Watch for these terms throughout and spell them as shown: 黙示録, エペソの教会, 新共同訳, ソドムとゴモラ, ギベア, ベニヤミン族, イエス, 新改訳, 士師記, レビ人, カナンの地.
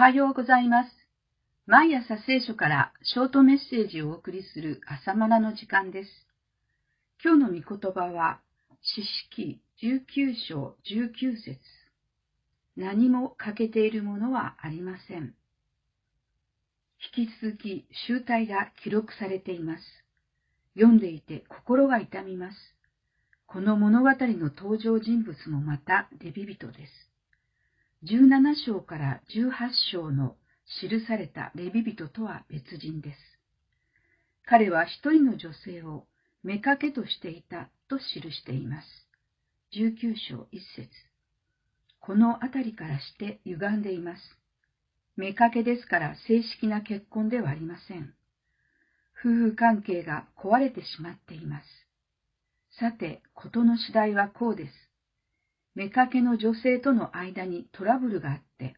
おはようございます。毎朝聖書からショートメッセージをお送りする朝マナの時間です。今日の御言葉は、士師記19章19節。何も欠けているものはありません。引き続き集体が記録されています。読んでいて心が痛みます。この物語の登場人物もまたレビ人です。17章から18章の記されたレビ人とは別人です。彼は一人の女性を妾としていたと記しています。19章1節。このあたりからして歪んでいます。妾ですから正式な結婚ではありません。夫婦関係が壊れてしまっています。さて、事の次第はこうです。妾の女性との間にトラブルがあって、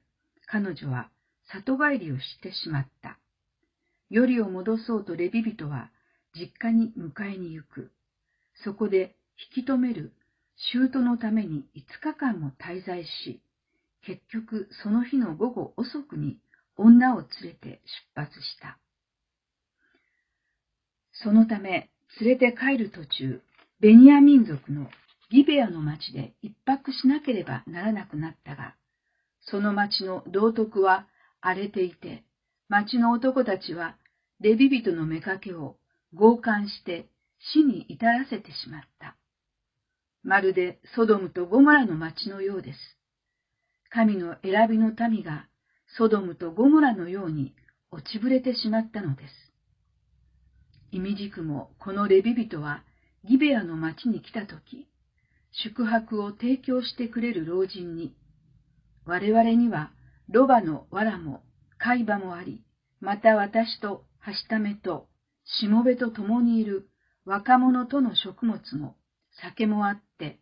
彼女は里帰りをしてしまった。よりを戻そうとレビ人は実家に迎えに行く。そこで引き止める舅のために5日間も滞在し、結局その日の午後遅くに女を連れて出発した。そのため連れて帰る途中、ベニヤミン族のギベアの町で一泊しなければならなくなったが、その町の道徳は荒れていて、町の男たちはレビ人の妾を強姦して死に至らせてしまった。まるでソドムとゴモラの町のようです。神の選びの民がソドムとゴモラのように落ちぶれてしまったのです。いみじくもこのレビ人はギベアの町に来たとき、宿泊を提供してくれる老人に、我々にはロバの藁も海馬もあり、また私とはしためとしもべと共にいる若者との食物も酒もあって、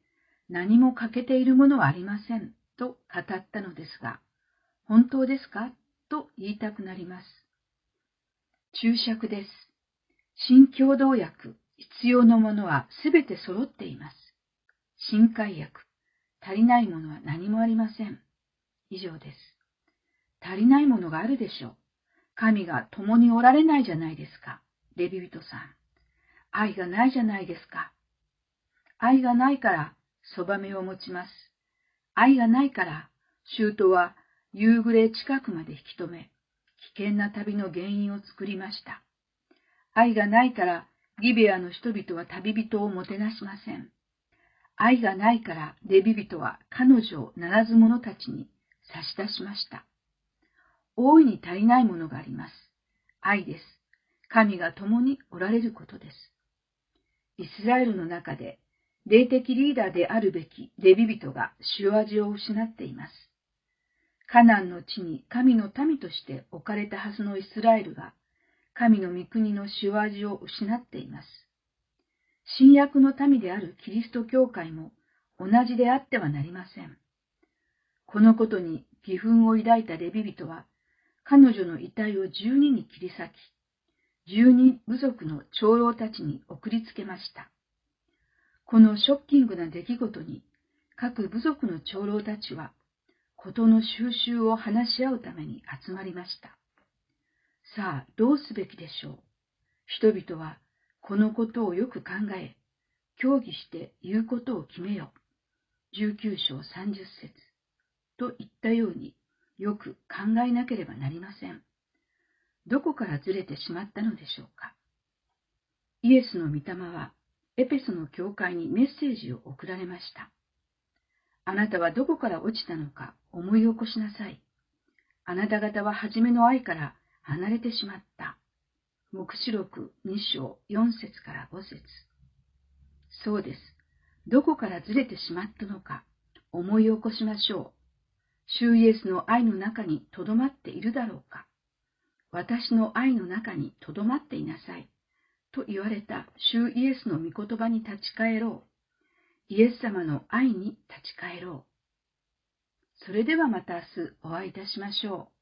何も欠けているものはありませんと語ったのですが、本当ですかと言いたくなります。注釈です。新共同訳、必要なものはすべて揃っています。新改訳、足りないものは何もありません。以上です。足りないものがあるでしょう。神が共におられないじゃないですか。レビ人さん。愛がないじゃないですか。愛がないから、そばめを持ちます。愛がないから、舅は夕暮れ近くまで引き止め、危険な旅の原因を作りました。愛がないから、ギベアの人々は旅人をもてなしません。愛がないからレビ人は彼女をならず者たちに差し出しました。大いに足りないものがあります。愛です。神が共におられることです。イスラエルの中で霊的リーダーであるべきレビ人が塩味を失っています。カナンの地に神の民として置かれたはずのイスラエルが神の御国の塩味を失っています。新約の民であるキリスト教会も同じであってはなりません。このことに義憤を抱いたレビ人は、彼女の遺体を12に切り裂き、12部族の長老たちに送りつけました。このショッキングな出来事に、各部族の長老たちは、事の収拾を話し合うために集まりました。さあ、どうすべきでしょう。人々は、このことをよく考え、協議して言うことを決めよ。19章30節と言ったように、よく考えなければなりません。どこからずれてしまったのでしょうか。イエスの御霊は、エペソの教会にメッセージを送られました。あなたはどこから落ちたのか思い起こしなさい。あなた方は初めの愛から離れてしまった。黙示録2章4節から5節。そうです。どこからずれてしまったのか、思い起こしましょう。主イエスの愛の中にとどまっているだろうか。私の愛の中にとどまっていなさい。と言われた主イエスの御言葉に立ち返ろう。イエス様の愛に立ち返ろう。それではまた明日お会いいたしましょう。